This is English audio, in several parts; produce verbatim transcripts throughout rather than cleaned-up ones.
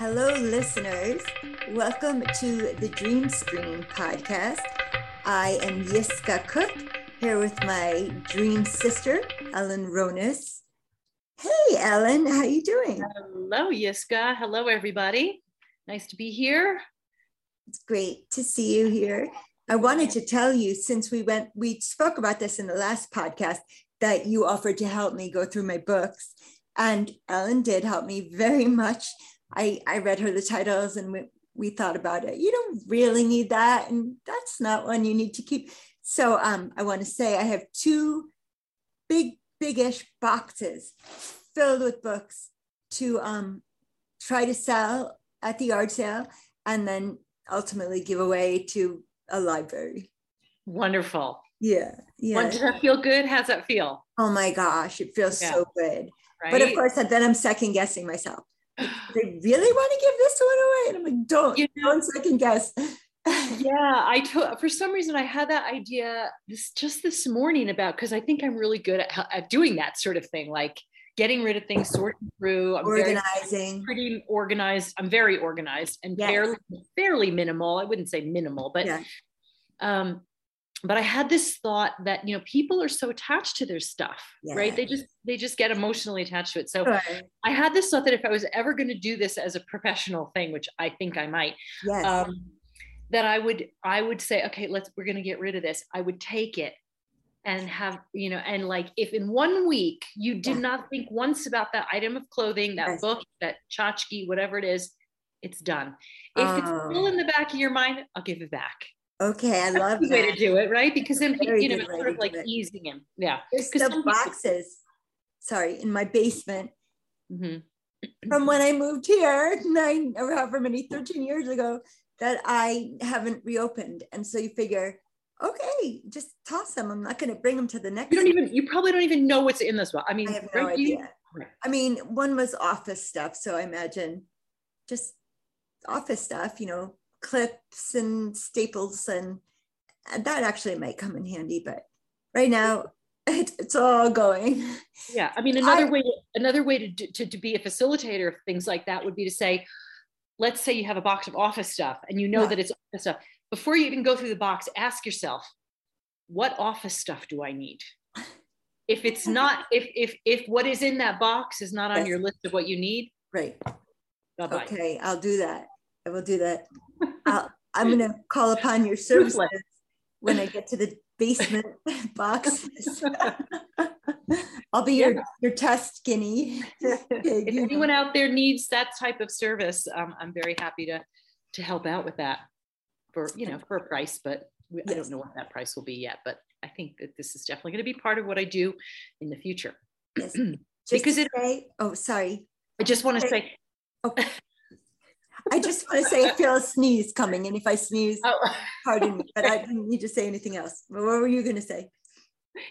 Hello, listeners. Welcome to the Dream Stream podcast. I am Yiskah Koock, here with my dream sister, Ellen Ronis. Hey, Ellen, how are you doing? Hello, Yiskah. Hello, everybody. Nice to be here. It's great to see you here. I wanted to tell you, since we went, we spoke about this in the last podcast, that you offered to help me go through my books. And Ellen did help me very much. I, I read her the titles and we, we thought about it. You don't really need that. And that's not one you need to keep. So um, I want to say I have two big, big-ish boxes filled with books to um, try to sell at the yard sale and then ultimately give away to a library. Wonderful. Yeah. Yeah. Well, does that feel good? How's that feel? Oh my gosh, it feels yeah. so good. Right? But of course, then I'm second guessing myself. They really want to give this one away, and I'm like, don't, you know, don't second guess. yeah, I to- for some reason I had that idea this just this morning about, because I think I'm really good at, at doing that sort of thing, like getting rid of things, sorting through, I'm organizing, very, pretty organized. I'm very organized and yes. fairly fairly minimal. I wouldn't say minimal, but yeah. um, but I had this thought that, you know, people are so attached to their stuff, yeah. right? They just, they just get emotionally attached to it. So right. I had this thought that if I was ever going to do this as a professional thing, which I think I might, yes. um, that I would, I would say, okay, let's, we're going to get rid of this. I would take it and have, you know, and like, if in one week you did yeah. not think once about that item of clothing, that yes. book, that tchotchke, whatever it is, it's done. If oh. it's still in the back of your mind, I'll give it back. Okay, I love That's the that. way to do it, right? Because then, you know, it's sort of like it. easing him. Yeah. There's the boxes, sorry, in my basement. Mm-hmm. From when I moved here, nine or however many, thirteen years ago, that I haven't reopened. And so you figure, okay, just toss them. I'm not going to bring them to the next. You don't even, you probably don't even know what's in this one. I mean, I have no idea. You? I mean, one was office stuff. So I imagine just office stuff, you know, clips and staples, and, and that actually might come in handy, but right now it, it's all going. Yeah. I mean, another I, way, another way to, do, to, to be a facilitator of things like that would be to say, let's say you have a box of office stuff and you know yeah. that it's office stuff. Before you even go through the box, ask yourself, what office stuff do I need? If it's not, if, if, if what is in that box is not on yes. your list of what you need. Right. Bye-bye. Okay. I'll do that. I will do that. I'll, I'm going to call upon your services when I get to the basement boxes. I'll be yeah. your, your test guinea. If anyone out there needs that type of service, um, I'm very happy to to help out with that for, you know, for a price, but we, yes. I don't know what that price will be yet, but I think that this is definitely going to be part of what I do in the future. Yes. because it, say, oh, sorry. I just want to okay. say, oh. I just want to say I feel a sneeze coming, and if I sneeze, oh. pardon me, but I didn't need to say anything else. What were you going to say?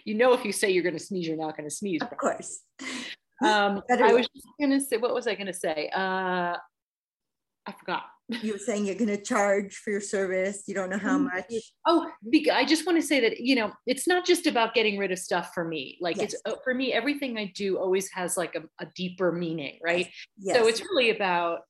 You know, if you say you're going to sneeze, you're not going to sneeze. Of probably. course. Um, I was just going to say, what was I going to say? Uh, I forgot. You were saying you're going to charge for your service. You don't know how much. Oh, I just want to say that, you know, it's not just about getting rid of stuff for me. Like yes. it's for me, everything I do always has like a, a deeper meaning, right? Yes. So it's really about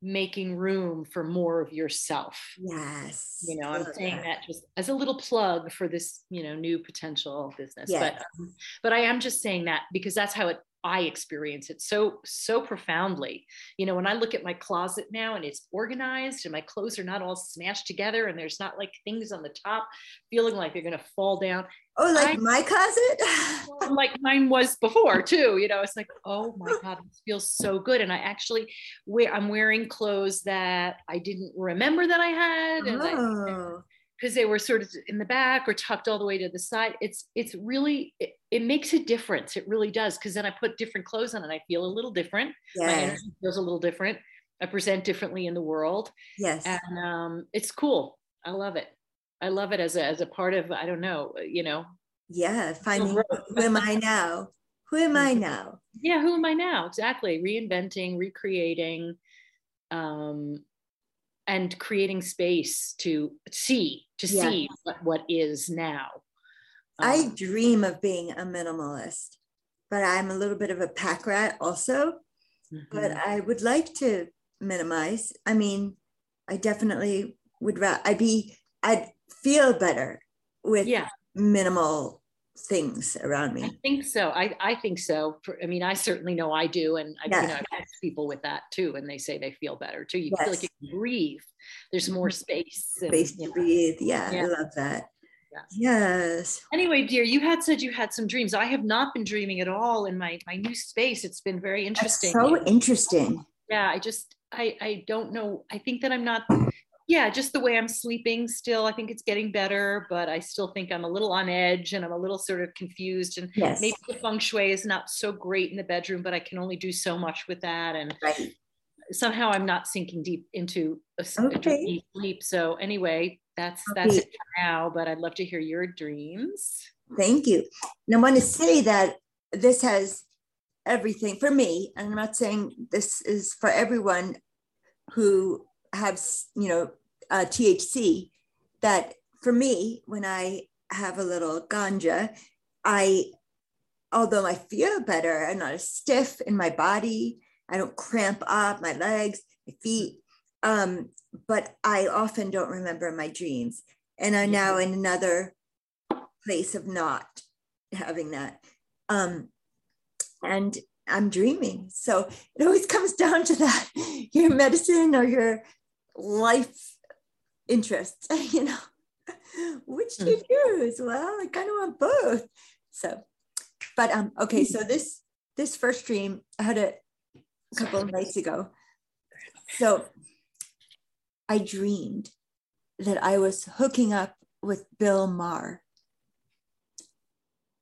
making room for more of yourself. Yes. You know, I'm okay. saying that just as a little plug for this, you know, new potential business. Yes. But um, but I am just saying that because that's how it I experience it so so profoundly. You know, when I look at my closet now and it's organized and my clothes are not all smashed together and there's not like things on the top feeling like they're gonna fall down. Oh, like I, my closet? Like mine was before too. You know, it's like, oh my God, this feels so good. And I actually wear I'm wearing clothes that I didn't remember that I had. And oh. I, because they were sort of in the back or tucked all the way to the side. It's it's really, it, it makes a difference. It really does. Because then I put different clothes on and I feel a little different. Yes. My energy feels a little different. I present differently in the world. Yes. And um, it's cool. I love it. I love it as a, as a part of, I don't know, you know. Yeah, finding who am I now? Who am I now? Yeah, who am I now? Exactly. Reinventing, recreating, um, and creating space to see, to yeah. see what, what is now. Um, I dream of being a minimalist, but I'm a little bit of a pack rat also, mm-hmm. but I would like to minimize. I mean, I definitely would rather, I'd be, I'd feel better with yeah. minimal things around me. I think so. I, I think so. I mean, I certainly know I do. And I, yes. you know, I've asked people with that too, and they say they feel better too. You yes. feel like you can breathe. There's more space. Space and, to know. breathe. Yeah, yeah. I love that. Yeah. Yes. Anyway, dear, you had said you had some dreams. I have not been dreaming at all in my, my new space. It's been very interesting. That's so interesting. Yeah. I just, I, I don't know. I think that I'm not, yeah, just the way I'm sleeping still, I think it's getting better, but I still think I'm a little on edge and I'm a little sort of confused, and yes. maybe the feng shui is not so great in the bedroom, but I can only do so much with that. And right. somehow I'm not sinking deep into a, okay. a deep sleep. So anyway, that's, okay. that's it for now, but I'd love to hear your dreams. Thank you. And I want to say that this has everything for me, and I'm not saying this is for everyone who has, you know, uh, T H C, that for me, when I have a little ganja, I, although I feel better, I'm not as stiff in my body, I don't cramp up my legs, my feet, um, but I often don't remember my dreams. And I'm now in another place of not having that. Um, and I'm dreaming. So it always comes down to that, your medicine or your life interest, you know, which do you choose? Well, I kind of want both. So, but, um, okay. So this, this first dream, I had a couple of nights ago. So I dreamed that I was hooking up with Bill Maher.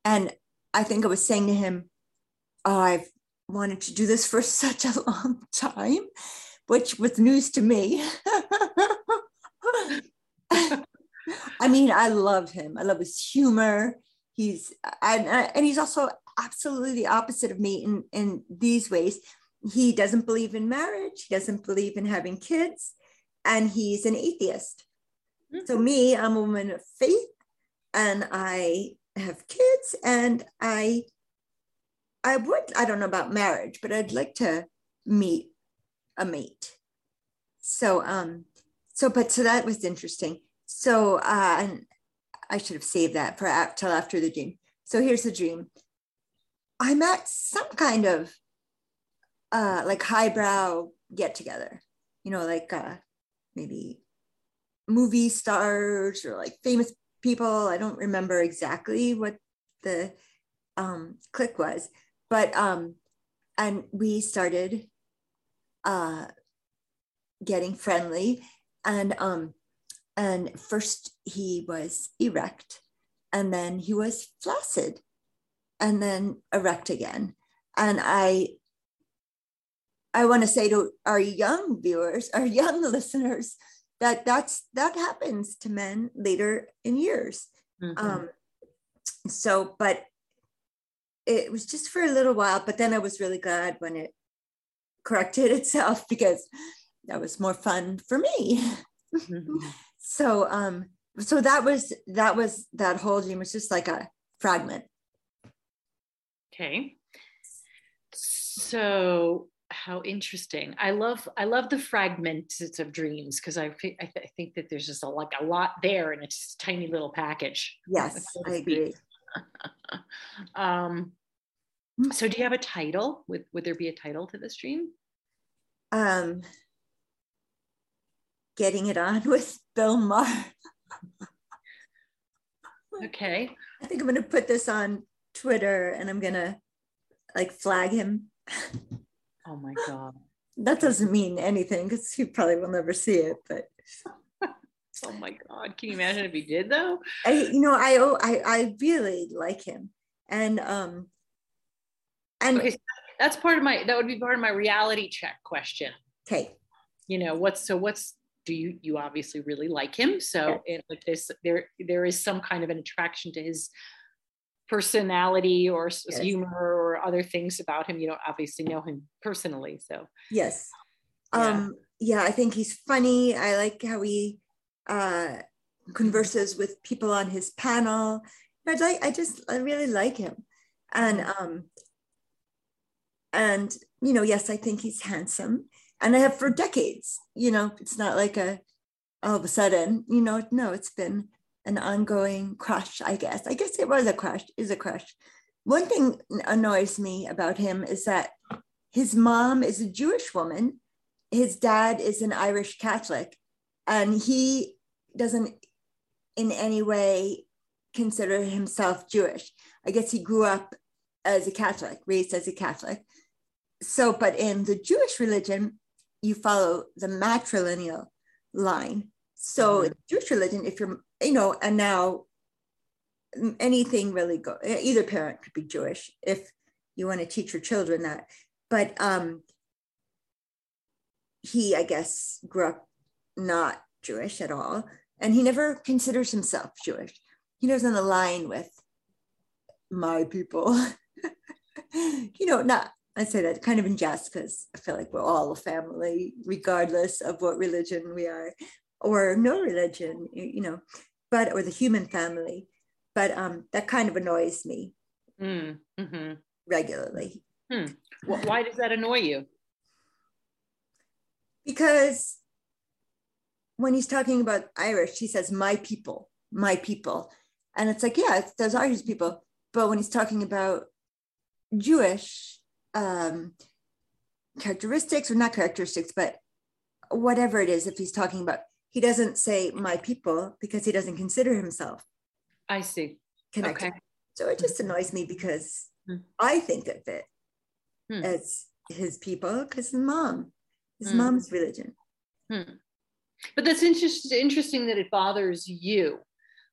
And I think I was saying to him, oh, I've wanted to do this for such a long time, which was news to me. I mean, I love him. I love his humor. He's, and, and he's also absolutely the opposite of me in, in these ways. He doesn't believe in marriage. He doesn't believe in having kids. And he's an atheist. Mm-hmm. So me, I'm a woman of faith, and I have kids, and I I would, I don't know about marriage, but I'd like to meet a mate. So, um, so, but, so that was interesting. So, uh, and I should have saved that for till after the dream. So here's the dream. I'm at some kind of, uh, like highbrow get together, you know, like, uh, maybe movie stars or like famous people. I don't remember exactly what the, um, click was. But, um, and we started uh, getting friendly, and, um, and first he was erect, and then he was flaccid, and then erect again. And I, I want to say to our young viewers, our young listeners, that that's, that happens to men later in years. Mm-hmm. Um, so, but it was just for a little while, but then I was really glad when it corrected itself, because that was more fun for me. Mm-hmm. So, um, so that was, that was, that whole dream was just like a fragment. Okay. So how interesting. I love, I love the fragments of dreams, because I, I, th- I think that there's just a, like a lot there in a tiny little package. Yes, I agree. um so do you have a title? Would, would there be a title to this dream? Um getting it on with Bill Maher. Okay, I think I'm gonna put this on Twitter, and I'm gonna like flag him. Oh my god. That doesn't mean anything, because he probably will never see it, but oh my God! Can you imagine if he did, though? I, you know, I oh, I I really like him, and um, and okay, so that's part of my that would be part of my reality check question. Okay, you know what's so what's do you you obviously really like him? So yeah. it, like this, there there is some kind of an attraction to his personality or yes. humor or other things about him. You don't obviously know him personally, so yes, yeah. um, yeah, I think he's funny. I like how he. Uh, converses with people on his panel. I'd like, I just, I really like him. And, um, and, you know, yes, I think he's handsome. And I have for decades, you know, it's not like a, all of a sudden, you know, no, it's been an ongoing crush, I guess. I guess it was a crush, is a crush. One thing annoys me about him is that his mom is a Jewish woman. His dad is an Irish Catholic, and he doesn't in any way consider himself Jewish. I guess he grew up as a Catholic, raised as a Catholic. So, but in the Jewish religion, you follow the matrilineal line. So mm-hmm. in Jewish religion, if you're, you know, and now anything really go, either parent could be Jewish if you want to teach your children that. But um, he, I guess, grew up not Jewish at all. And he never considers himself Jewish. He doesn't align with my people. You know, not, I say that kind of in jest because I feel like we're all a family, regardless of what religion we are, or no religion, you know, but, or the human family. But um, that kind of annoys me mm, mm-hmm. regularly. Hmm. Well, why does that annoy you? Because when he's talking about Irish, he says, my people, my people. And it's like, yeah, it's those Irish people. But when he's talking about Jewish um, characteristics, or not characteristics, but whatever it is, if he's talking about, he doesn't say my people because he doesn't consider himself. I see. Connected. Okay. So it just annoys me because hmm. I think of it hmm. as his people because his mom, his hmm. mom's religion. Hmm. But that's interesting, interesting that it bothers you.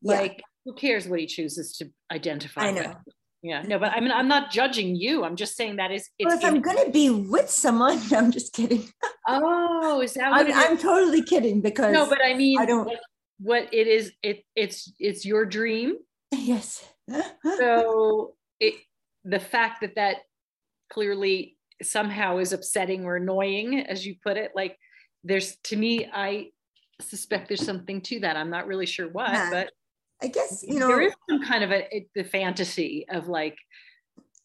Yeah. Like, who cares what he chooses to identify I know. With? Yeah, no, but I mean, I'm not judging you. I'm just saying that is. It's well, if I'm going to be with someone, I'm just kidding. Oh, is that what I'm, I'm totally kidding because. No, but I mean, I don't. What, what it is, it it's it's your dream. Yes. So it the fact that that clearly somehow is upsetting or annoying, as you put it, like. There's, to me, I suspect there's something to that. I'm not really sure what, yeah. but I guess, you know, there is some kind of a, it, the fantasy of like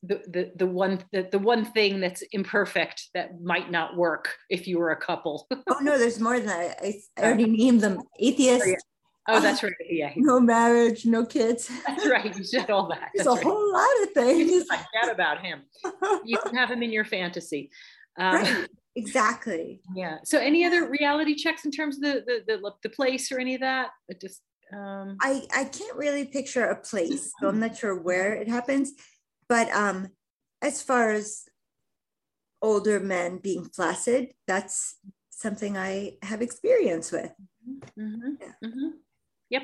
the, the, the one, the, the one thing that's imperfect that might not work if you were a couple. Oh no, there's more than that. I, I already named them atheist. Oh, yeah. oh that's right. Yeah. No marriage, no kids. That's right. You said all that. There's that's a right. whole lot of things. You like that about him. You can have him in your fantasy. Um, right. Exactly. Yeah. So any other reality checks in terms of the the, the, the place or any of that? It just um... I, I can't really picture a place, so I'm not sure where it happens. But um, as far as older men being flaccid, that's something I have experience with. Mm-hmm. Yeah. Mm-hmm. Yep.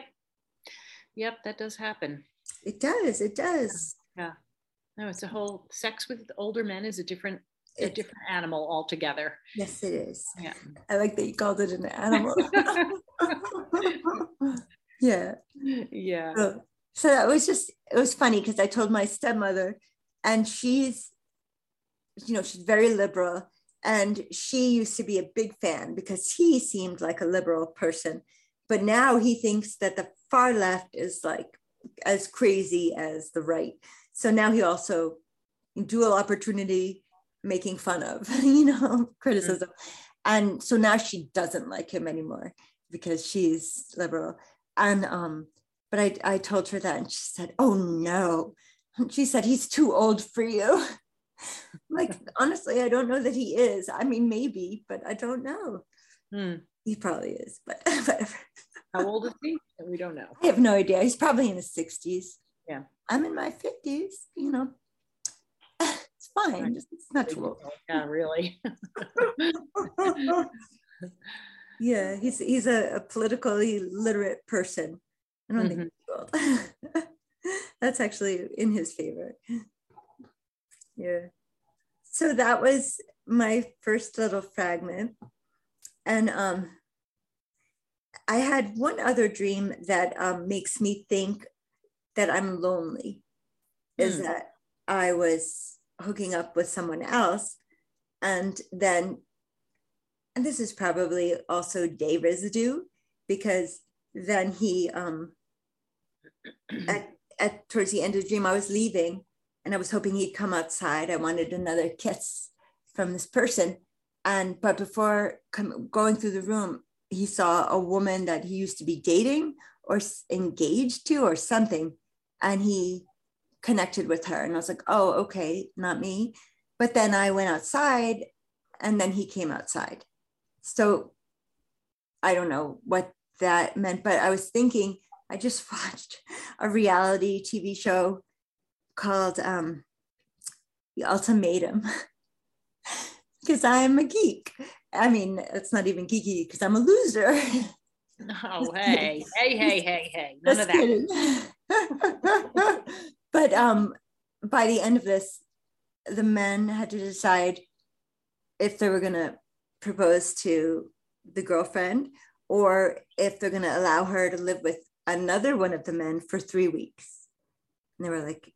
Yep, that does happen. It does. It does. Yeah. No, it's a whole sex with older men is a different a different animal altogether. Yes, it is. Yeah. I like that you called it an animal. yeah. Yeah. So, so that was just, it was funny because I told my stepmother and she's, you know, she's very liberal and she used to be a big fan because he seemed like a liberal person, but now he thinks that the far left is like as crazy as the right. So now he also dual opportunity making fun of, you know, criticism. Mm-hmm. And so now she doesn't like him anymore because she's liberal. And, um, but I, I told her that and she said, oh no. She said, he's too old for you. Like, honestly, I don't know that he is. I mean, maybe, but I don't know. Mm. He probably is, but whatever. How old is he? We don't know. I have no idea. He's probably in his sixties. Yeah. I'm in my fifties, you know. Fine, it's not true. Yeah, really. Yeah, he's he's a, a politically literate person. I don't mm-hmm. think he's old. That's actually in his favor. Yeah. So that was my first little fragment, and um, I had one other dream that um, makes me think that I'm lonely. Mm. Is that I was hooking up with someone else, and then, and this is probably also day residue, because then he um at, at towards the end of the dream I was leaving and I was hoping he'd come outside. I wanted another kiss from this person, And but before come, going through the room, he saw a woman that he used to be dating or engaged to or something, and he connected with her. And I was like, oh, okay, not me. But then I went outside, and then he came outside. So I don't know what that meant, but I was thinking, I just watched a reality T V show called um, The Ultimatum, because I'm a geek. I mean, it's not even geeky because I'm a loser. No way. Hey, hey, hey, hey. None just of that. But um, by the end of this, the men had to decide if they were going to propose to the girlfriend or if they're going to allow her to live with another one of the men for three weeks. And they were like,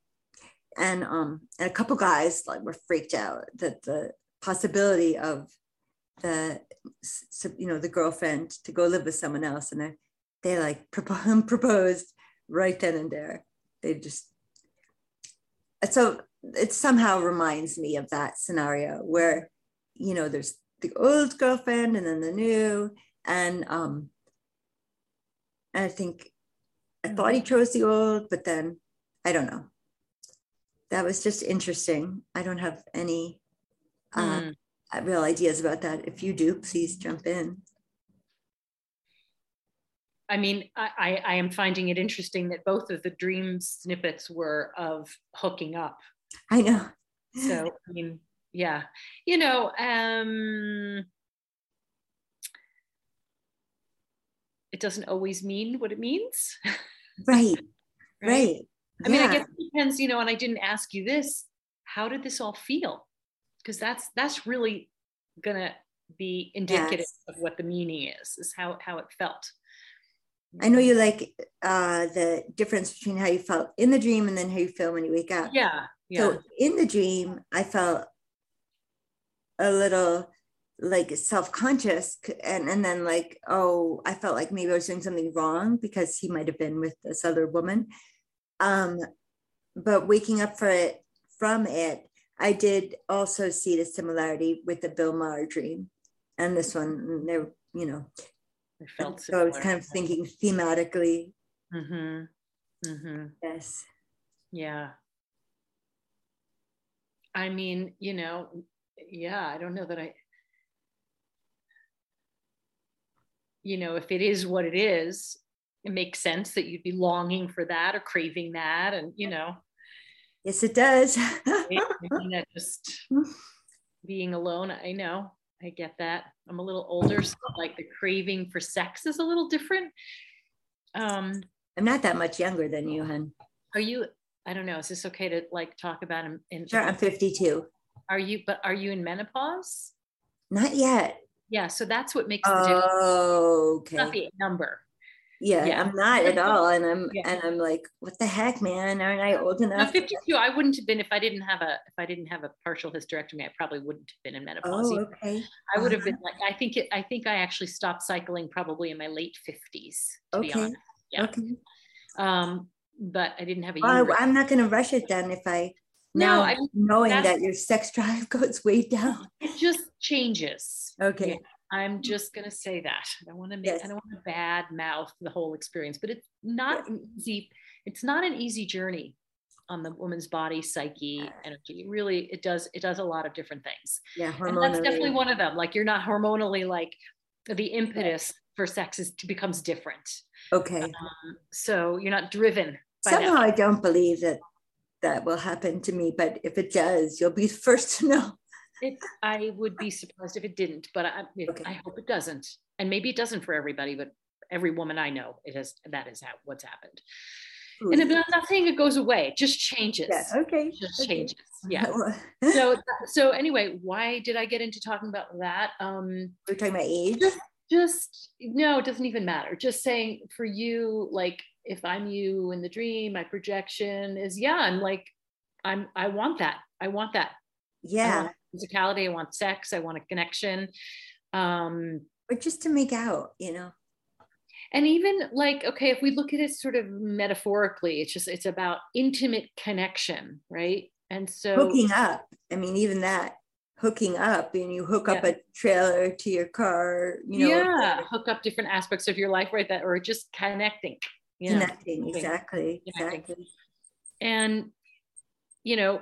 and um, and a couple guys like were freaked out that the possibility of the, you know, the girlfriend to go live with someone else. And they, they like prop- proposed right then and there. They just, so it somehow reminds me of that scenario where, you know, there's the old girlfriend and then the new, and um, and I think I thought he chose the old, but then I don't know. That was just interesting. I don't have any uh, mm. real ideas about that. If you do, please jump in. I mean, I, I, I am finding it interesting that both of the dream snippets were of hooking up. I know. So, I mean, yeah, you know, um, it doesn't always mean what it means. Right, right. right. I mean, yeah. I guess it depends, you know, and I didn't ask you this, how did this all feel? Because that's that's really gonna be indicative yes. of what the meaning is, is how, how it felt. I know you like uh, the difference between how you felt in the dream and then how you feel when you wake up. Yeah, yeah. So in the dream, I felt a little like self-conscious and, and then like, oh, I felt like maybe I was doing something wrong because he might have been with this other woman. Um, but waking up for it, from it, I did also see the similarity with the Bill Maher dream. And this one, you know, I felt so I was kind of thinking thematically. Mm-hmm. Mm-hmm. Yes. Yeah. I mean, you know, yeah, I don't know that I, you know, if it is what it is, it makes sense that you'd be longing for that or craving that. And, you know. Yes, it does. I mean, just being alone, I know. I get that. I'm a little older, so like the craving for sex is a little different. Um, I'm not that much younger than you, hun. Are you, I don't know, is this okay to like talk about in, in Sure, I'm fifty-two. Are you, but are you in menopause? Not yet. Yeah, so that's what makes oh, the difference. Oh, okay. It's not the number. Yeah, yeah, I'm not at all. And I'm yeah. and I'm like, what the heck, man? Aren't I old enough? Now, fifty-two, I wouldn't have been if I didn't have a if I didn't have a partial hysterectomy, I probably wouldn't have been in menopause. Oh, okay. I would uh-huh. have been like I think it I think I actually stopped cycling probably in my late fifties, to okay. be honest. Yeah. Okay. Um, but I didn't have a oh, I'm not gonna rush it then if I no, I mean, knowing that your sex drive goes way down. It just changes. Okay. Yeah. I'm just gonna say that. I don't want to make. Yes. I don't want to bad mouth the whole experience, but it's not yes. an easy. It's not an easy journey on the woman's body, psyche, energy. It really, it does. It does a lot of different things. Yeah, hormonally. And that's definitely one of them. Like you're not hormonally like the impetus okay. for sex is becomes different. Okay. Um, so you're not driven. By Somehow that. I don't believe that that will happen to me, but if it does, you'll be the first to know. It, I would be surprised if it didn't, but I, it, okay. I hope it doesn't. And maybe it doesn't for everybody, but every woman I know, it has. That is how, what's happened. Ooh. And if nothing, it goes away. It just changes. Yeah, okay. It just okay. changes. Yeah. so, so anyway, why did I get into talking about that? Um, We're talking about age? Just, just, no, it doesn't even matter. Just saying for you, like, if I'm you in the dream, my projection is, yeah, I'm like, I'm, I want that. I want that. Yeah. Physicality, I want sex, I want a connection, um or just to make out, you know. And even like, okay, if we look at it sort of metaphorically, it's just, it's about intimate connection, right? And so hooking up, I mean, even that hooking up, and you hook yeah. up a trailer to your car, you know, yeah, hook up different aspects of your life, right? That, or just connecting, you know, connecting, moving. exactly, connecting. exactly. And, you know,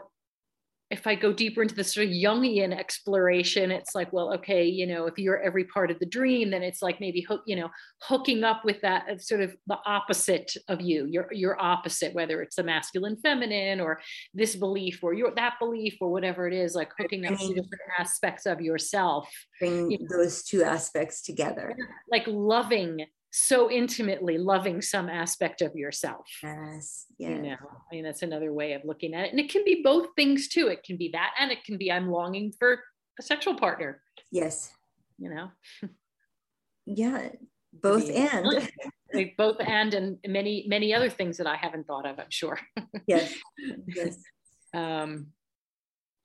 if I go deeper into the sort of Jungian exploration, it's like, well, okay, you know, if you're every part of the dream, then it's like maybe hook, you know, hooking up with that sort of the opposite of you, your your opposite, whether it's the masculine, feminine, or this belief, or your that belief, or whatever it is, like hooking up to different aspects of yourself. Bring you know, those two aspects together. Like loving so intimately, loving some aspect of yourself. Yes, yes. You know, I mean, that's another way of looking at it. And it can be both things too. It can be that, and it can be, I'm longing for a sexual partner. Yes. You know? Yeah, both and. Like both and, and many, many other things that I haven't thought of, I'm sure. Yes, yes. Um,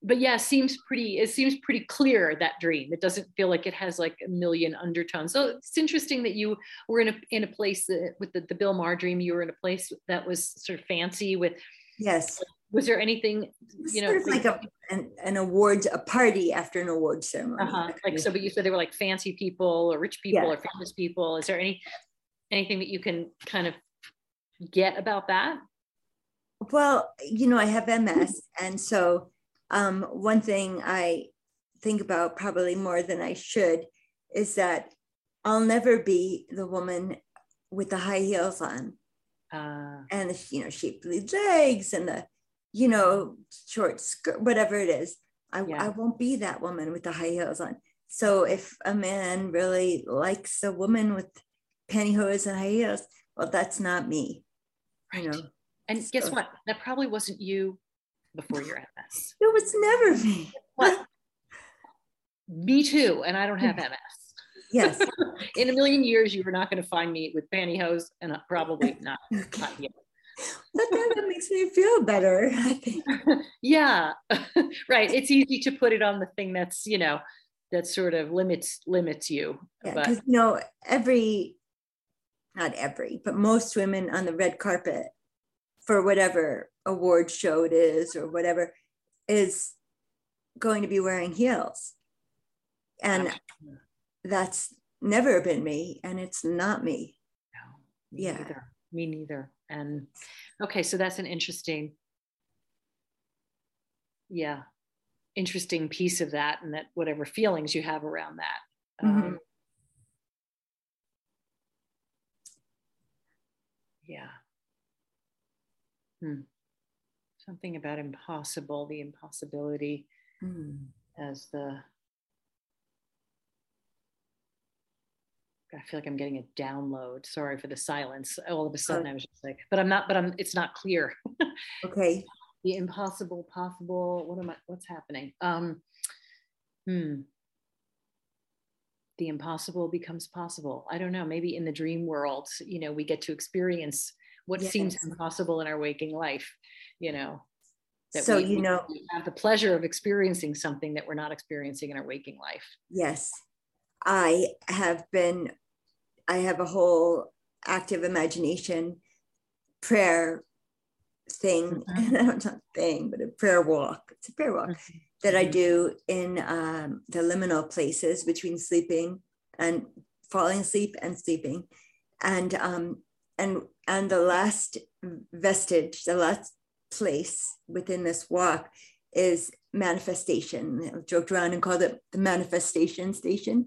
but yeah, seems pretty, it seems pretty clear, that dream. It doesn't feel like it has like a million undertones. So it's interesting that you were in a in a place that, with the, the Bill Maher dream, you were in a place that was sort of fancy with, yes. Was there anything, you know? Sort of like a, an, an awards, a party after an award ceremony. Uh-huh. Like, so, but you said they were like fancy people or rich people yeah. or famous people. Is there any anything that you can kind of get about that? Well, you know, I have M S. And so, Um, one thing I think about probably more than I should is that I'll never be the woman with the high heels on uh, and the, you know, shapely legs and the, you know, short skirt, whatever it is. I, yeah. I won't be that woman with the high heels on. So if a man really likes a woman with pantyhose and high heels, well, that's not me. Right. You know? And so, guess what? That probably wasn't you before your M S. It was never me. What? Me too, and I don't have M S. Yes. In a million years, you were not going to find me with pantyhose, and probably not. Okay. Not yet. But then that makes me feel better, I think. Yeah, right. It's easy to put it on the thing that's, you know, that sort of limits limits you. Yeah, because you know, every, not every, but most women on the red carpet for whatever award show it is or whatever is going to be wearing heels, and Absolutely. That's never been me, and it's not me. No, me yeah neither. Me neither. And okay, so that's an interesting yeah interesting piece of that, and that whatever feelings you have around that. Mm-hmm. um, yeah hmm. Something about impossible, the impossibility mm. as the, I feel like I'm getting a download. Sorry for the silence. All of a sudden I was just like, but I'm not, but I'm, it's not clear. Okay. The impossible, possible, what am I, what's happening? Um, hmm. The impossible becomes possible. I don't know, maybe in the dream world, you know, we get to experience what yes. seems impossible in our waking life, you know, that so, we, you know, we have the pleasure of experiencing something that we're not experiencing in our waking life. Yes. I have been, I have a whole active imagination prayer thing, mm-hmm. not thing, but a prayer walk. It's a prayer walk mm-hmm. that I do in um, the liminal places between sleeping and falling asleep and sleeping. And, um, And, and the last vestige, the last place within this walk is manifestation. I've joked around and called it the manifestation station.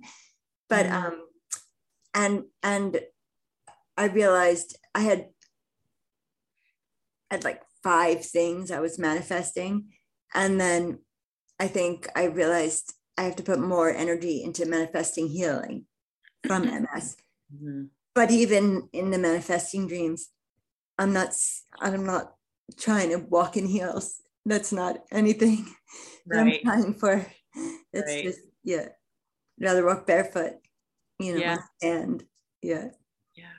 But, mm-hmm. um, and, and I realized I had, I had like five things I was manifesting. And then I think I realized I have to put more energy into manifesting healing from M S. Mm-hmm. But even in the manifesting dreams, I'm not, I'm not trying to walk in heels. That's not anything right. that I'm trying for. It's right. just, yeah, I'd rather walk barefoot, you know, yeah. and yeah. Yeah.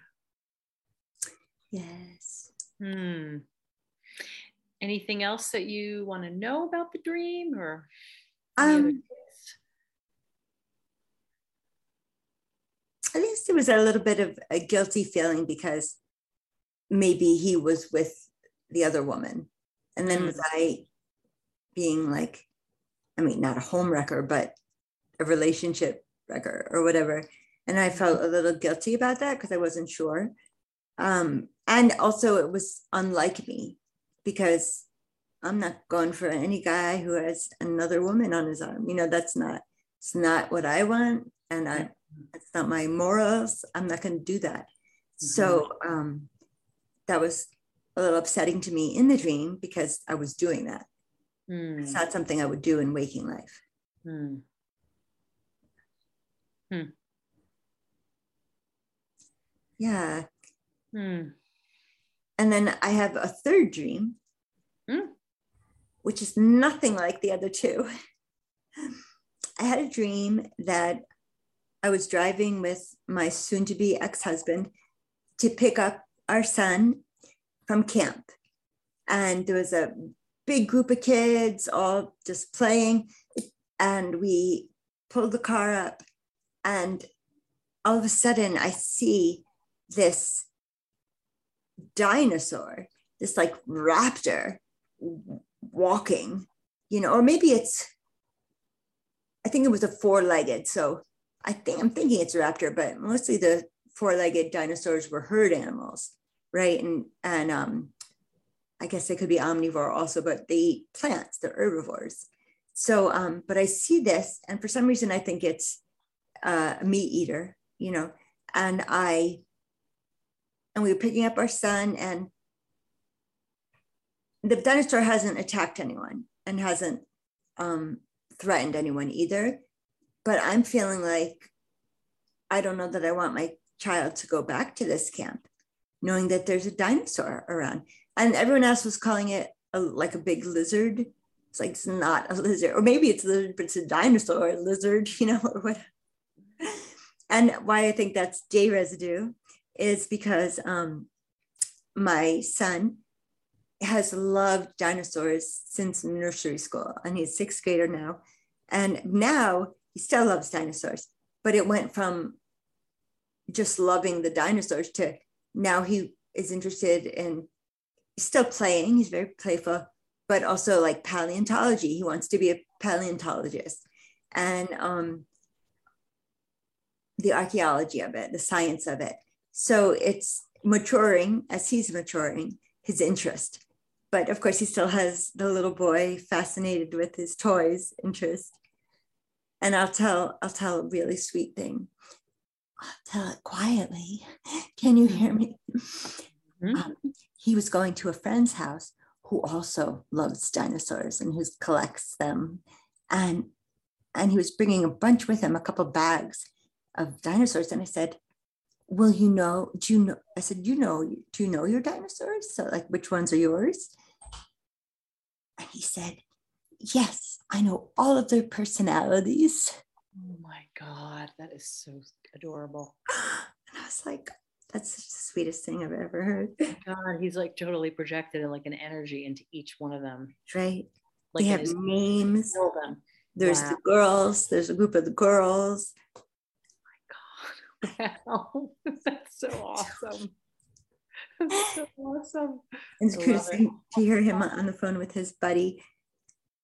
Yes. Hmm. Anything else that you want to know about the dream or? Um. At least it was a little bit of a guilty feeling because maybe he was with the other woman. And then mm. was I being like, I mean, not a home wrecker, but a relationship wrecker or whatever. And I felt a little guilty about that because I wasn't sure. Um, and also it was unlike me because I'm not going for any guy who has another woman on his arm. You know, that's not, it's not what I want. And I, that's not my morals. I'm not going to do that. Mm-hmm. So um, that was a little upsetting to me in the dream because I was doing that. Mm. It's not something I would do in waking life. Mm. Hmm. Yeah. Mm. And then I have a third dream, mm. which is nothing like the other two. I had a dream that I was driving with my soon-to-be ex-husband to pick up our son from camp. And there was a big group of kids all just playing. And we pulled the car up. And all of a sudden, I see this dinosaur, this like raptor walking, you know, or maybe it's, I think it was a four-legged. So I think I'm thinking it's a raptor, but mostly the four-legged dinosaurs were herd animals, right? And and um, I guess they could be omnivore also, but they eat plants, they're herbivores. So, um, but I see this, and for some reason I think it's uh, a meat eater, you know, and I, and we were picking up our son, and the dinosaur hasn't attacked anyone and hasn't um, threatened anyone either. But I'm feeling like, I don't know that I want my child to go back to this camp, knowing that there's a dinosaur around. And everyone else was calling it a, like a big lizard. It's like, it's not a lizard, or maybe it's a lizard, but it's a dinosaur, a lizard, you know, or whatever. And why I think that's day residue is because um, my son has loved dinosaurs since nursery school, and he's sixth grader now. And now he still loves dinosaurs, but it went from just loving the dinosaurs to now he is interested in still playing. He's very playful, but also like paleontology. He wants to be a paleontologist. And um, the archaeology of it, the science of it. So it's maturing as he's maturing, his interest. But of course, he still has the little boy fascinated with his toys interest. And I'll tell, I'll tell a really sweet thing. I'll tell it quietly. Can you hear me? Mm-hmm. Um, he was going to a friend's house who also loves dinosaurs and who collects them. And, and he was bringing a bunch with him, a couple bags of dinosaurs. And I said, well, you know, do you know, I said, you know, do you know your dinosaurs? So like, which ones are yours? And he said, yes, I know all of their personalities. Oh my God, that is so adorable. And I was like, that's the sweetest thing I've ever heard. Oh God, he's like totally projected like an energy into each one of them. Right. Like they have names. Them. There's wow. the girls, there's a group of the girls. Wow, that's so awesome. That's so awesome. It's cruising to hear him on the phone with his buddy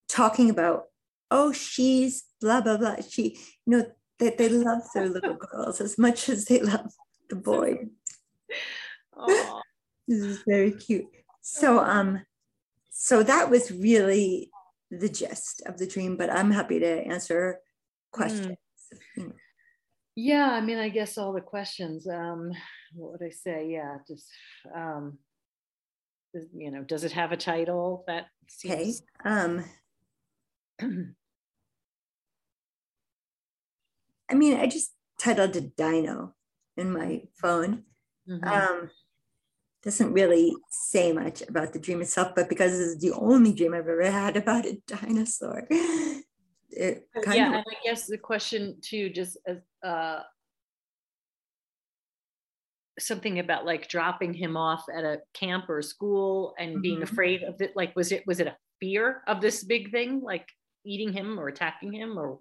talking about, oh, she's blah, blah, blah. She, you know, that they, they love their little girls as much as they love the boy. Aww. This is very cute. So, um, so that was really the gist of the dream, but I'm happy to answer questions. Mm. Yeah, I mean, I guess all the questions, um, what would I say? Yeah, just, um, you know, does it have a title? That seems... Okay. Um, I mean, I just titled a dino in my phone. Mm-hmm. Um, doesn't really say much about the dream itself, but because this is the only dream I've ever had about a dinosaur. It kind yeah, of... and I guess the question too, just as uh, something about like dropping him off at a camp or a school and mm-hmm. being afraid of it. Like, was it was it a fear of this big thing, like eating him or attacking him, or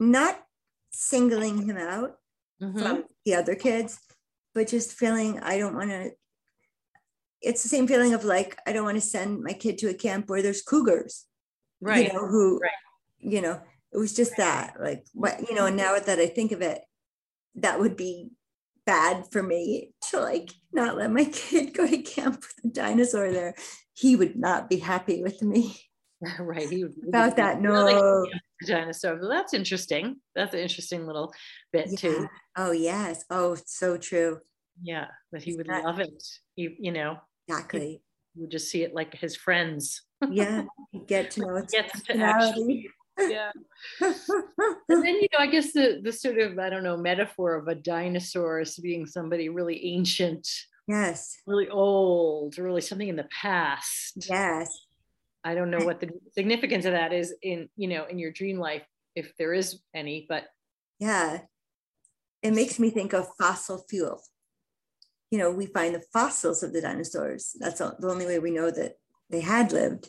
not singling him out mm-hmm. from the other kids, but just feeling I don't want to. It's the same feeling of like I don't want to send my kid to a camp where there's cougars. right, you know, who, right. you know, it was just that, like, what, you know, and now that I think of it, that would be bad for me to like not let my kid go to camp with a dinosaur there. He would not be happy with me. Right. He would about that. No, like, dinosaur. Well, that's interesting. That's an interesting little bit yeah. too. Oh yes. Oh, so true. Yeah. That he would that, love it. You, you know, exactly. You would just see it like his friends. Yeah. Get to know its gets to actually. Yeah. And then, you know, I guess the, the sort of, I don't know, metaphor of a dinosaur as being somebody really ancient. Yes. Really old, really something in the past. Yes. I don't know what the significance of that is in, you know, in your dream life, if there is any, but. Yeah. It makes me think of fossil fuel. You know, we find the fossils of the dinosaurs. That's all, the only way we know that they had lived.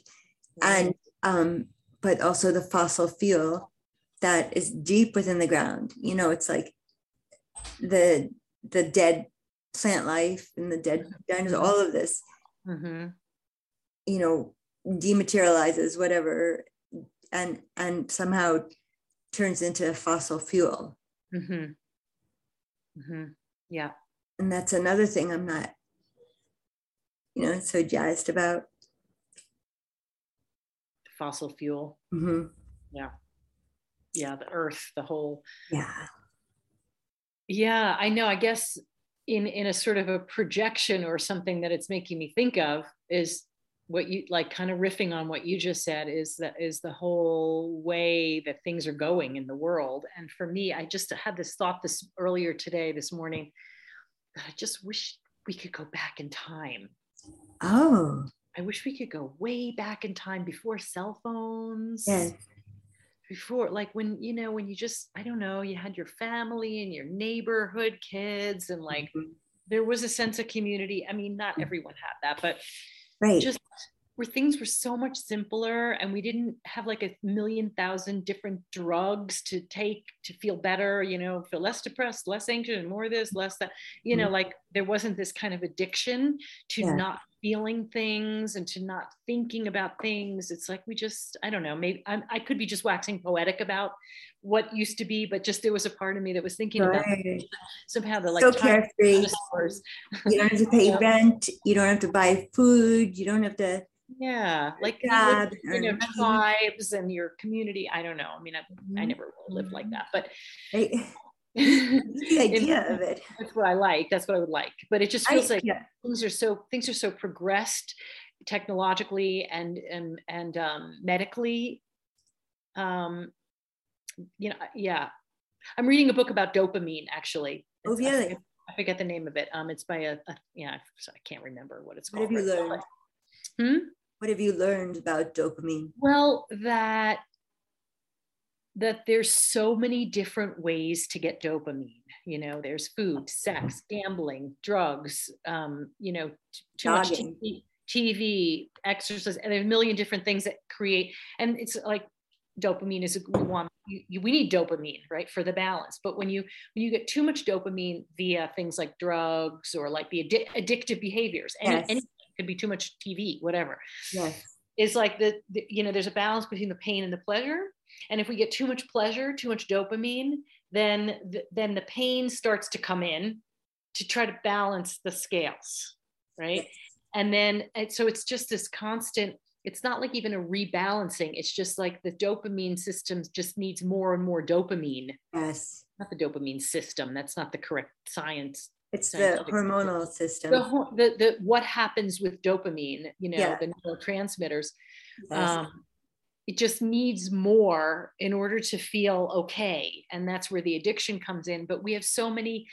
Right. And, um, but also the fossil fuel that is deep within the ground. You know, it's like the, the dead plant life and the dead dinosaurs, all of this, mm-hmm. you know, dematerializes whatever and and somehow turns into fossil fuel. Mm-hmm. Mm-hmm. Yeah. And that's another thing I'm not, you know, so jazzed about. Fossil fuel. Mm-hmm. Yeah. Yeah. The earth, the whole. Yeah. Yeah. I know. I guess in, in a sort of a projection or something that it's making me think of is what you like kind of riffing on what you just said is that is the whole way that things are going in the world. And for me, I just had this thought this earlier today, this morning, that I just wish we could go back in time. Oh, I wish we could go way back in time before cell phones, yes. before like when, you know, when you just, I don't know, you had your family and your neighborhood kids and like, mm-hmm. there was a sense of community. I mean, not everyone had that, but right. just where things were so much simpler and we didn't have like a million thousand different drugs to take to feel better, you know, feel less depressed, less anxious, and more of this, less that, you know, mm-hmm. like there wasn't this kind of addiction to yeah. not feeling things and to not thinking about things. It's like, we just, I don't know, maybe I'm, I could be just waxing poetic about what used to be, but just, there was a part of me that was thinking right. about somehow the like, so carefree. You don't have to pay yeah. rent. You don't have to buy food. You don't have to. Yeah. Like God, you know, tribes and your community. I don't know. I mean, I, mm-hmm. I never really lived like that, but right. the idea and, of it. That's what I like. That's what I would like. But it just feels I, like yeah. things are so things are so progressed technologically and and and um, medically. Um, you know, yeah. I'm reading a book about dopamine actually. It's, oh really? I forget, I forget the name of it. Um, it's by a, a yeah. I can't remember what it's called. What have you learned? Hmm? What have you learned about dopamine? Well, that. that there's so many different ways to get dopamine. You know, there's food, sex, gambling, drugs, um, you know, t- too much T V, T V, exercise, and there's a million different things that create, and it's like dopamine is, we want, you, you, we need dopamine, right, for the balance. But when you when you get too much dopamine via things like drugs or like the addi- addictive behaviors, and yes. anything could be too much T V, whatever. Yes. It's like, the, the you know, there's a balance between the pain and the pleasure. And if we get too much pleasure, too much dopamine, then th- then the pain starts to come in to try to balance the scales, right? Yes. And then, and so it's just this constant, it's not like even a rebalancing. It's just like the dopamine system just needs more and more dopamine. Yes. Not the dopamine system. That's not the correct science. It's the hormonal system. The, the, the, what happens with dopamine, you know, yeah. the neurotransmitters. Yes. Um, it just needs more in order to feel okay. And that's where the addiction comes in. But we have so many,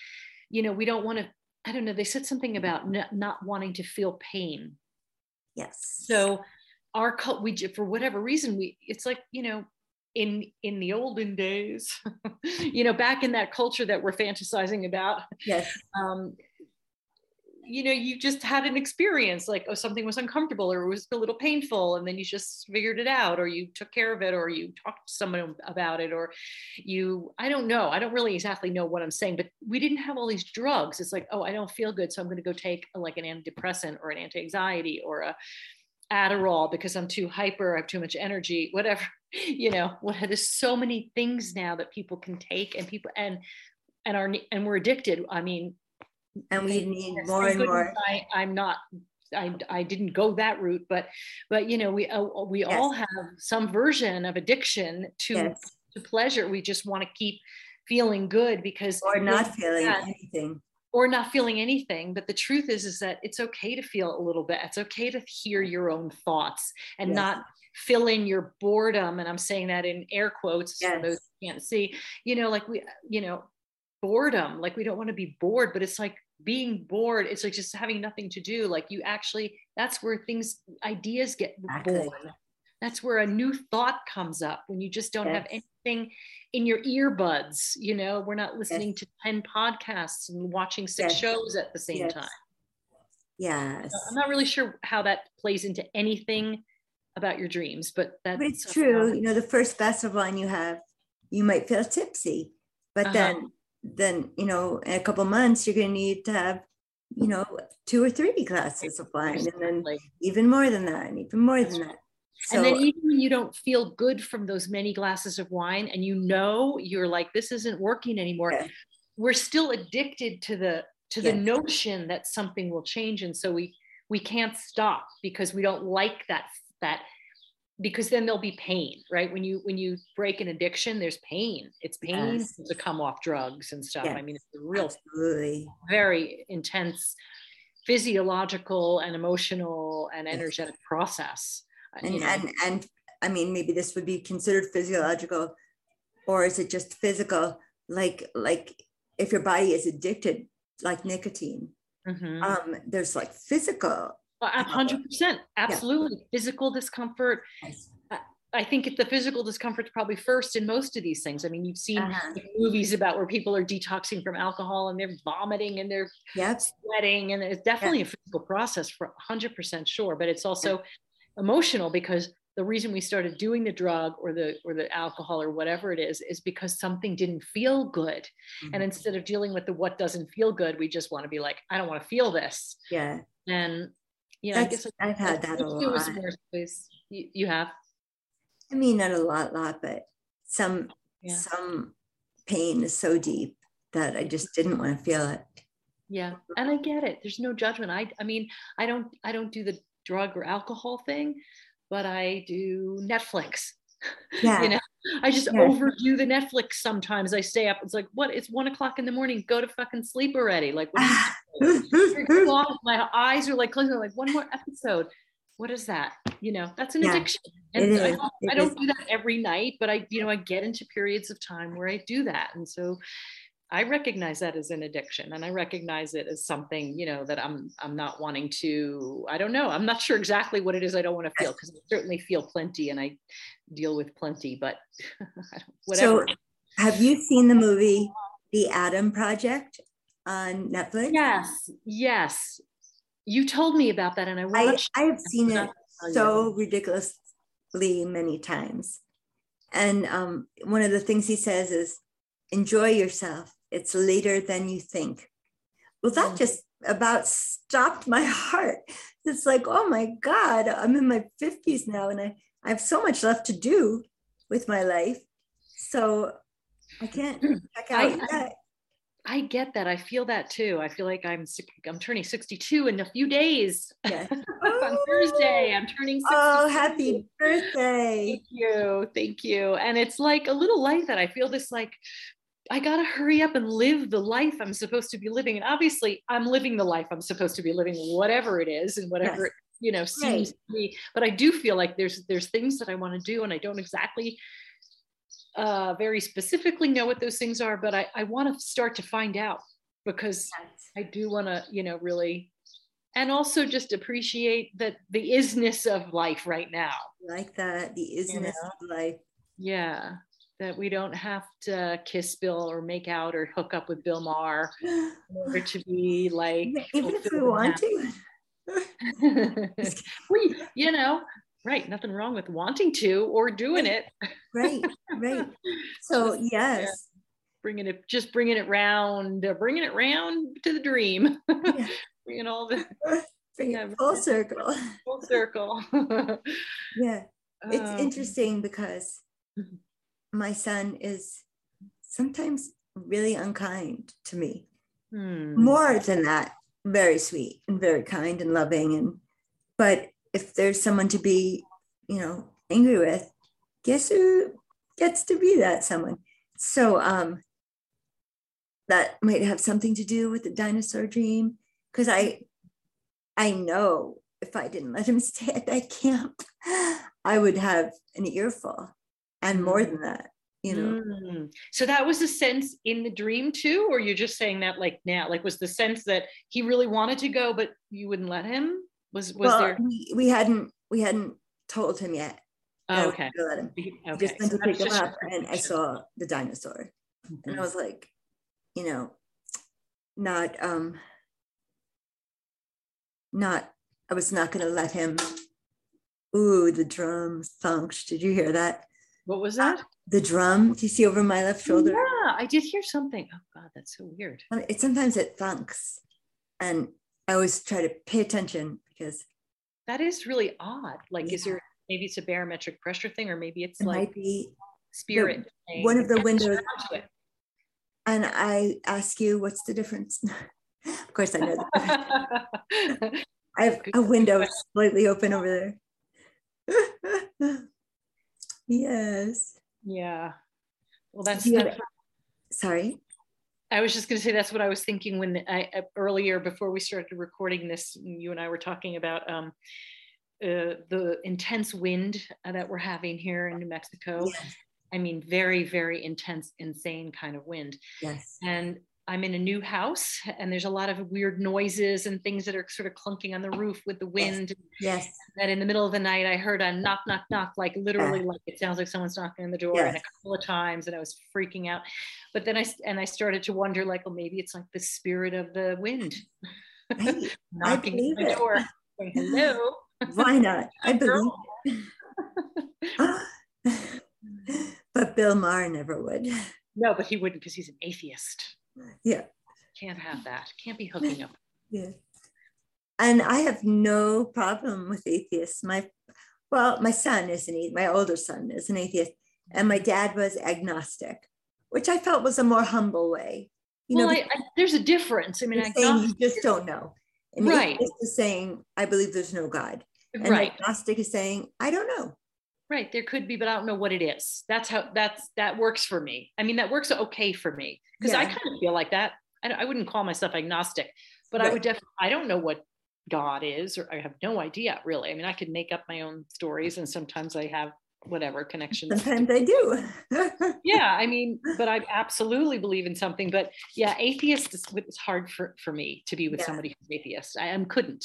you know, we don't want to, I don't know, they said something about n- not wanting to feel pain. Yes. So our, we for whatever reason, we, it's like, you know, in, in the olden days, you know, back in that culture that we're fantasizing about, yes. um, you know, you just had an experience like, oh, something was uncomfortable or it was a little painful. And then you just figured it out, or you took care of it, or you talked to someone about it, or you, I don't know. I don't really exactly know what I'm saying, but we didn't have all these drugs. It's like, oh, I don't feel good. So I'm going to go take a, like an antidepressant or an anti-anxiety or a, Adderall because I'm too hyper, I have too much energy, whatever, you know, what, there's so many things now that people can take and people, and, and are, and we're addicted. I mean, and we need more and more. I, I'm not, I, I didn't go that route, but, but, you know, we, uh, we yes. all have some version of addiction to, yes. to pleasure. We just want to keep feeling good because, or not feeling bad. anything. Or not feeling anything, but the truth is, is that it's okay to feel a little bit. It's okay to hear your own thoughts and yes. not fill in your boredom. And I'm saying that in air quotes yes. for those who can't see. You know, like we, you know, boredom. Like we don't want to be bored, but it's like being bored. It's like just having nothing to do. Like you actually, that's where things, ideas get born. That's where a new thought comes up when you just don't yes. have anything in your earbuds. You know, we're not listening yes. to ten podcasts and watching six yes. shows at the same yes. time. Yes. So I'm not really sure how that plays into anything about your dreams, but that's but it's true. You know, the first best one you have, you might feel tipsy, but uh-huh. then, then, you know, in a couple of months, you're going to need to have, you know, two or three glasses of wine exactly. and then even more than that and even more that's than right. that. So, and then even when you don't feel good from those many glasses of wine and you know, you're like, this isn't working anymore. Yeah. We're still addicted to the, to yeah. the notion that something will change. And so we, we can't stop because we don't like that, that, because then there'll be pain, right? When you, when you break an addiction, there's pain. It's pain yes. to come off drugs and stuff. Yes. I mean, it's a real, Absolutely. very intense physiological and emotional and energetic yes. process. And, you know. and and I mean, maybe this would be considered physiological, or is it just physical? Like like if your body is addicted, like nicotine, mm-hmm. um, there's like physical. A hundred percent, absolutely, yeah. physical discomfort. Yes. I think the physical discomfort's probably first in most of these things. I mean, you've seen uh-huh. movies about where people are detoxing from alcohol and they're vomiting and they're yep. sweating, and it's definitely yep. a physical process for a hundred percent sure. But it's also emotional, because the reason we started doing the drug or the or the alcohol or whatever it is is because something didn't feel good, mm-hmm. and instead of dealing with the what doesn't feel good, we just want to be like, I don't want to feel this. Yeah. And you know, That's, I guess I've had that a lot. You, you have? I mean, not a lot, lot, but some yeah. some pain is so deep that I just didn't want to feel it. Yeah, and I get it. There's no judgment. I I mean, I don't I don't do the drug or alcohol thing, but I do Netflix. Yeah. You know, I just yeah. overdo the Netflix sometimes. I stay up. It's like, what? It's one o'clock in the morning. Go to fucking sleep already. Like, what are you doing? My eyes are like closing. I'm like, one more episode. What is that? You know, that's an yeah. addiction. And so I don't, I don't do that every night, but I, you know, I get into periods of time where I do that, and so I recognize that as an addiction, and I recognize it as something, you know, that I'm I'm not wanting to, I don't know, I'm not sure exactly what it is I don't want to feel, because I certainly feel plenty and I deal with plenty, but whatever. So have you seen the movie, The Adam Project on Netflix? Yes, yes. You told me about that and I watched I, I have seen it so ridiculously many times. And um, one of the things he says is, enjoy yourself. It's later than you think. Well, that just about stopped my heart. It's like, oh my God, I'm in my fifties now and I, I have so much left to do with my life. So I can't check out I, that. I, I get that. I feel that too. I feel like I'm I'm turning sixty-two in a few days. Yes. Oh. On Thursday, I'm turning sixty-two. Oh, happy birthday. Thank you. Thank you. And it's like a little like that. I feel this like, I got to hurry up and live the life I'm supposed to be living. And obviously I'm living the life I'm supposed to be living, whatever it is and whatever, yes. you know, seems right. to me. But I do feel like there's, there's things that I want to do and I don't exactly uh, very specifically know what those things are, but I, I want to start to find out, because yes. I do want to, you know, really, and also just appreciate that the isness of life right now. Like that, the isness you know? of life. Yeah. That we don't have to kiss Bill or make out or hook up with Bill Maher in order to be like, even if we want to. we, you know, right. Nothing wrong with wanting to or doing it. Right, right. So yes. Yeah. Bringing it, just bringing it round, uh, bringing it round to the dream. Yeah. Bringing all the... Bring it full circle. Full circle. Yeah, it's um, interesting because my son is sometimes really unkind to me. Hmm. More than that, very sweet and very kind and loving. And but if there's someone to be, you know, angry with, guess who gets to be that someone? So um, that might have something to do with the dinosaur dream, because I, I know if I didn't let him stay at that camp, I would have an earful, and more than that, you know. Mm. So that was the sense in the dream too, or you're just saying that like now, like was the sense that he really wanted to go, but you wouldn't let him? Was was well, there? We, we hadn't we hadn't told him yet. Oh, okay. We let him. Okay. Just went to so pick him up, and picture. I saw the dinosaur, mm-hmm. and I was like, you know, not um. Not, I was not going to let him. Ooh, the drum thunked. Did you hear that? What was that? The drum. Do you see over my left shoulder? Yeah, I did hear something. Oh God, that's so weird. It sometimes it thunks, and I always try to pay attention because that is really odd. Like, yeah. Is there maybe it's a barometric pressure thing, or maybe it's it like might be spirit. The, one of the windows. And I ask you, what's the difference? Of course, I know that. I have a window slightly open over there. Yes. Yeah. Well, that's. that's Sorry. I was just going to say that's what I was thinking when I earlier before we started recording this, you and I were talking about um, uh, the intense wind that we're having here in New Mexico. Yes. I mean, very, very intense, insane kind of wind. Yes. And I'm in a new house and there's a lot of weird noises and things that are sort of clunking on the roof with the wind. Yes. yes. And in the middle of the night, I heard a knock, knock, knock, like literally yeah. like it sounds like someone's knocking on the door yes. and a couple of times, and I was freaking out. But then I, and I started to wonder like, well, maybe it's like the spirit of the wind I, knocking on the it. door. Saying, hello. Why not? I believe it. But Bill Maher never would. No, but he wouldn't because he's an atheist. Yeah, can't have that. Can't be hooking up. Yeah, and I have no problem with atheists. My, well, my son is an my older son is an atheist, and my dad was agnostic, which I felt was a more humble way. You well, know, I, I, there's a difference. I mean, agnostic, you just don't know. And right. Atheist is saying, I believe there's no God. And right. Agnostic is saying, I don't know. Right. There could be, but I don't know what it is. That's how that's that works for me. I mean, that works okay for me because yeah. I kind of feel like that. I, I wouldn't call myself agnostic, but right. I would definitely, I don't know what God is, or I have no idea really. I mean, I could make up my own stories, and sometimes I have whatever connections. Sometimes I do. Yeah. I mean, but I absolutely believe in something, but yeah, atheist is it's hard for, for me to be with yeah. somebody who's atheist. I, I couldn't,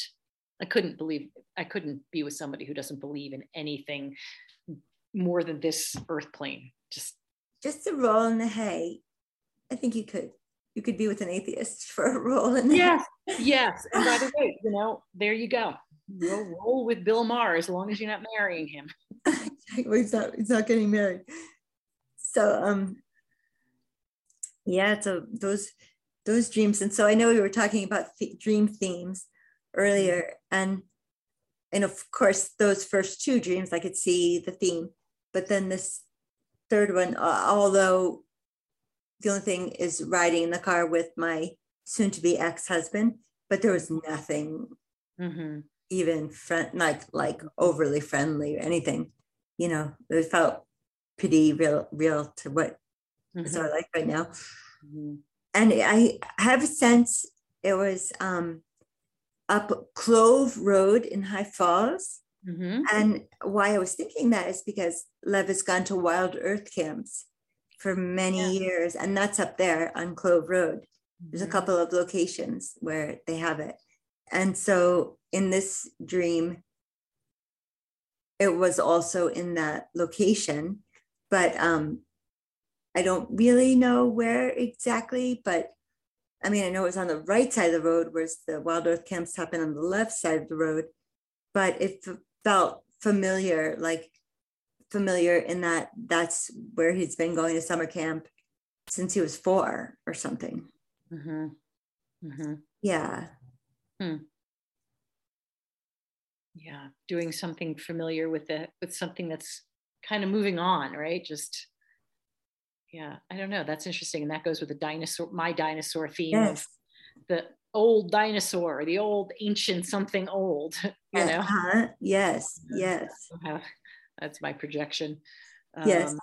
I couldn't believe, I couldn't be with somebody who doesn't believe in anything more than this earth plane. Just just a roll in the hay. I think you could you could be with an atheist for a roll in the yes hay. Yes. And by the way, you know, there you go, you'll roll with Bill Maher as long as you're not marrying him. he's not he's not getting married. So um yeah, so those those dreams. And so I know we were talking about th- dream themes earlier, and and of course those first two dreams I could see the theme. But then this third one, uh, although the only thing is riding in the car with my soon-to-be ex-husband, but there was nothing mm-hmm. even friend, like like overly friendly or anything. You know, it felt pretty real, real to what mm-hmm. it's like right now. Mm-hmm. And I have a sense it was um, up Clove Road in High Falls. Mm-hmm. And why I was thinking that is because Lev has gone to Wild Earth camps for many yeah. years, and that's up there on Clove Road. Mm-hmm. There's a couple of locations where they have it. And so in this dream, it was also in that location, but um, I don't really know where exactly, but I mean, I know it was on the right side of the road, whereas the Wild Earth camps happened on the left side of the road, but it felt familiar, like familiar in that that's where he's been going to summer camp since he was four or something. Mm-hmm. Mm-hmm. Yeah. Hmm. yeah, doing something familiar with it, with something that's kind of moving on, right? Just, yeah, I don't know. That's interesting. And that goes with the dinosaur, my dinosaur theme. Yes. The old dinosaur, the old ancient something old, you know? Uh-huh. Yes, yes. That's my projection. Yes. Um,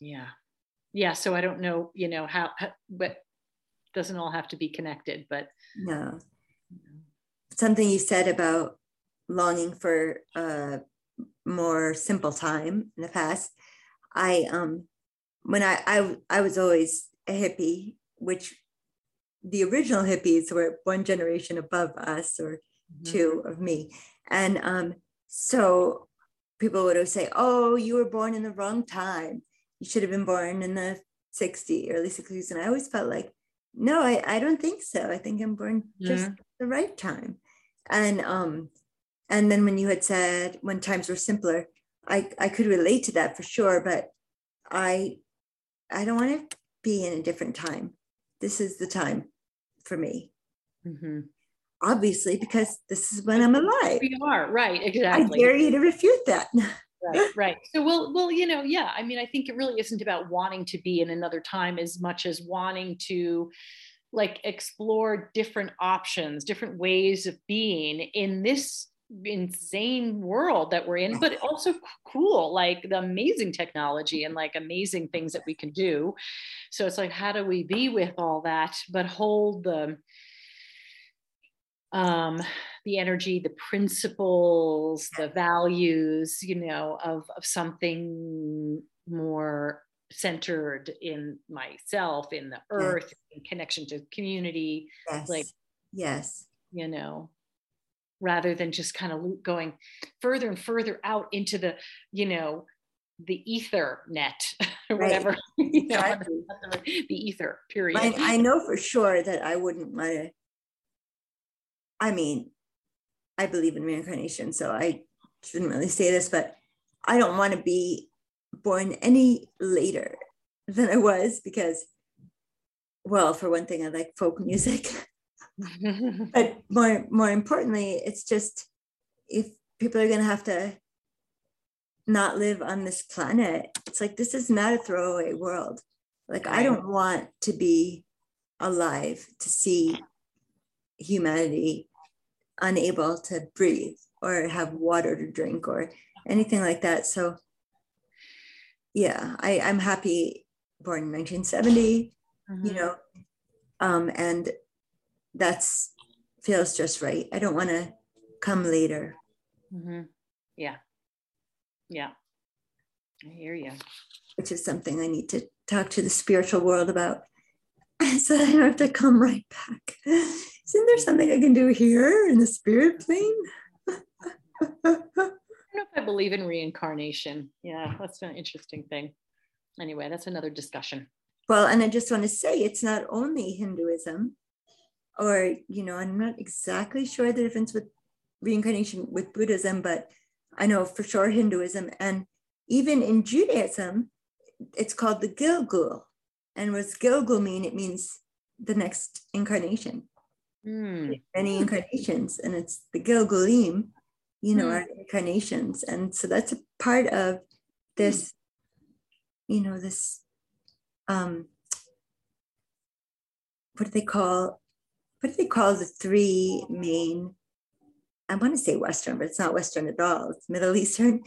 yeah. Yeah, so I don't know, you know, how, how, but doesn't all have to be connected, but. No. You know. Something you said about longing for a more simple time in the past. I, um, when I, I, I was always a hippie, which the original hippies were one generation above us or mm-hmm. two of me. And um, so people would always say, oh, you were born in the wrong time. You should have been born in the sixties, early sixties. And I always felt like, no, I, I don't think so. I think I'm born just yeah. the right time. And um, and then when you had said when times were simpler, I, I could relate to that for sure. But I I don't want to be in a different time. This is the time for me. Mm-hmm. Obviously, because this is when I'm alive. We are, right, exactly. I dare you to refute that. Right, right. So, well, well, you know, yeah, I mean, I think it really isn't about wanting to be in another time as much as wanting to like explore different options, different ways of being in this insane world that we're in, but also cool, like the amazing technology and like amazing things that we can do. So it's like, how do we be with all that, but hold the um the energy, the principles, the values, you know, of of something more centered in myself, in the earth, yes. in connection to community, yes. like yes, you know, rather than just kind of going further and further out into the, you know, the ether net or right. whatever, you know, exactly. the ether period. I, I know for sure that I wouldn't want to. I mean, I believe in reincarnation, so I shouldn't really say this, but I don't want to be born any later than I was because, well, for one thing, I like folk music. But more, more importantly, it's just if people are going to have to not live on this planet, it's like, this is not a throwaway world. Like, I don't want to be alive to see humanity unable to breathe or have water to drink or anything like that. So yeah, I, I'm happy born in nineteen seventy, mm-hmm. you know, um, and that's feels just right. I don't want to come later. Mm-hmm. Yeah. Yeah. I hear you. Which is something I need to talk to the spiritual world about, so I don't have to come right back. Isn't there something I can do here in the spirit plane? I don't know if I believe in reincarnation. Yeah, that's an interesting thing. Anyway, that's another discussion. Well, and I just want to say it's not only Hinduism, or, you know, I'm not exactly sure the difference with reincarnation with Buddhism, but I know for sure Hinduism. And even in Judaism, it's called the Gilgul. And what's Gilgul mean? It means the next incarnation. Mm. Many incarnations, and it's the Gilgulim, you know, mm. our incarnations. And so that's a part of this, mm. you know, this, um, what do they call, what do they call the three main, I want to say Western, but it's not Western at all. It's Middle Eastern.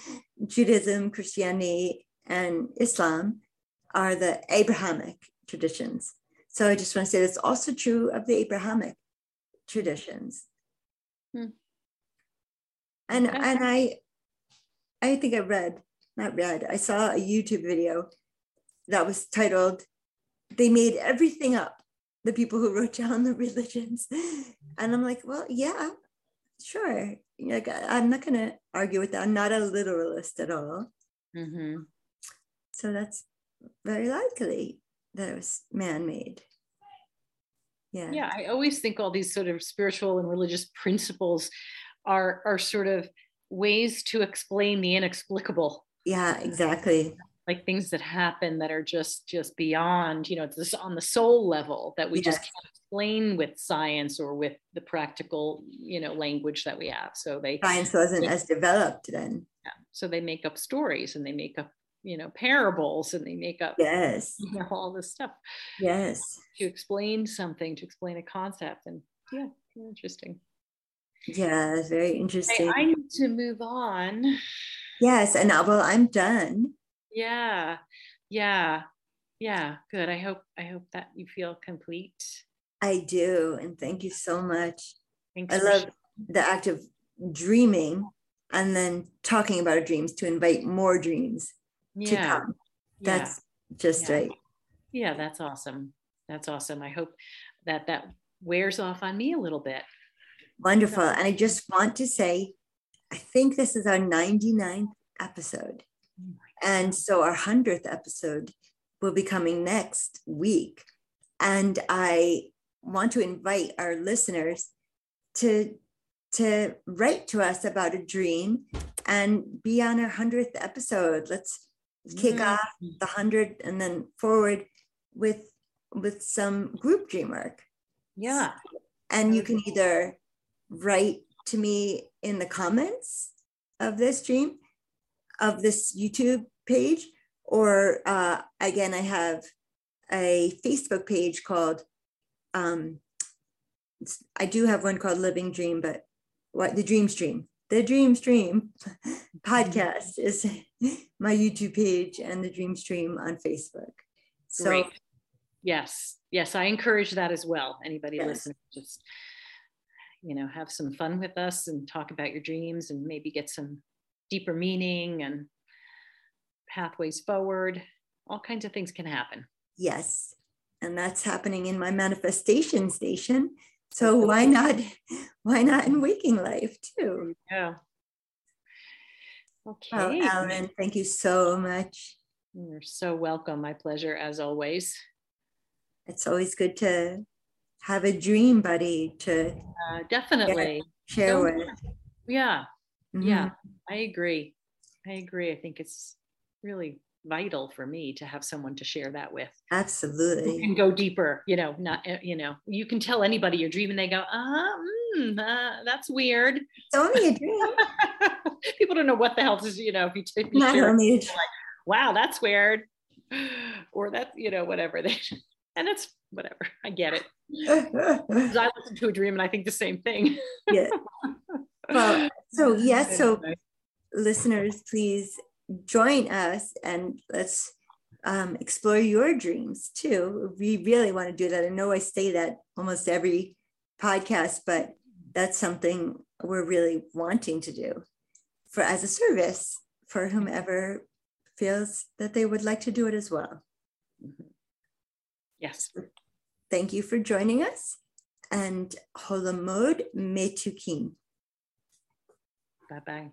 Judaism, Christianity, and Islam are the Abrahamic traditions. So I just want to say that's also true of the Abrahamic traditions. Hmm. And okay. and I I think I read, not read, I saw a YouTube video that was titled, they made everything up, the people who wrote down the religions. And I'm like, well, yeah, sure. Like, I'm not going to argue with that. I'm not a literalist at all. Mm-hmm. So that's very likely that it was man-made. Yeah. Yeah, I always think all these sort of spiritual and religious principles are are sort of ways to explain the inexplicable. Yeah, exactly. like things that happen that are just just beyond, you know, it's this on the soul level that we yes. just can't explain with science or with the practical, you know, language that we have. So they science wasn't they, as developed then. Yeah. So they make up stories and they make up, you know, parables and they make up yes, you know, all this stuff. Yes. To explain something, to explain a concept. And yeah, interesting. Yeah, it's very interesting. I, I need to move on. Yes, and uh, well, I'm done. Yeah, yeah, yeah. Good. I hope I hope that you feel complete. I do, and thank you so much. Thanks I love sharing. The act of dreaming and then talking about dreams to invite more dreams yeah. to come. That's yeah. just yeah. right. Yeah, that's awesome. That's awesome. I hope that that wears off on me a little bit. Wonderful. And I just want to say, I think this is our ninety-ninth episode. Oh, and so our hundredth episode will be coming next week. And I want to invite our listeners to, to write to us about a dream and be on our hundredth episode. Let's kick mm-hmm. off the hundred and then forward with, with some group dream work. Yeah. And you can either write to me in the comments of this stream, of this YouTube page, or uh, again, I have a Facebook page called, um, I do have one called Living Dream, but what the Dream Stream, the Dream Stream podcast is my YouTube page and the Dream Stream on Facebook. So, great. Yes, yes, I encourage that as well. Anybody yes. listening, just you know, have some fun with us and talk about your dreams and maybe get some deeper meaning and pathways forward. All kinds of things can happen. Yes. And that's happening in my manifestation station. So why not, why not in waking life too? Yeah. Okay. Well, Ellen, thank you so much. You're so welcome. My pleasure as always. It's always good to have a dream buddy to uh, definitely get, share so, with. Yeah. Mm-hmm. Yeah. I agree. I agree. I think it's really vital for me to have someone to share that with. Absolutely. You can go deeper, you know, not, you know, you can tell anybody your dream and they go, um, mm, uh, that's weird. It's only a dream. People don't know what the hell is, you know, if you take me like, wow, that's weird. Or that's, you know, whatever. They And it's whatever. I get it. Because I listen to a dream and I think the same thing. Yeah. Well, so yes. So listeners, please join us and let's um, explore your dreams too. We really want to do that. I know I say that almost every podcast, but that's something we're really wanting to do for as a service for whomever feels that they would like to do it as well. Yes. Thank you for joining us and Holomod Metukin. Bye-bye.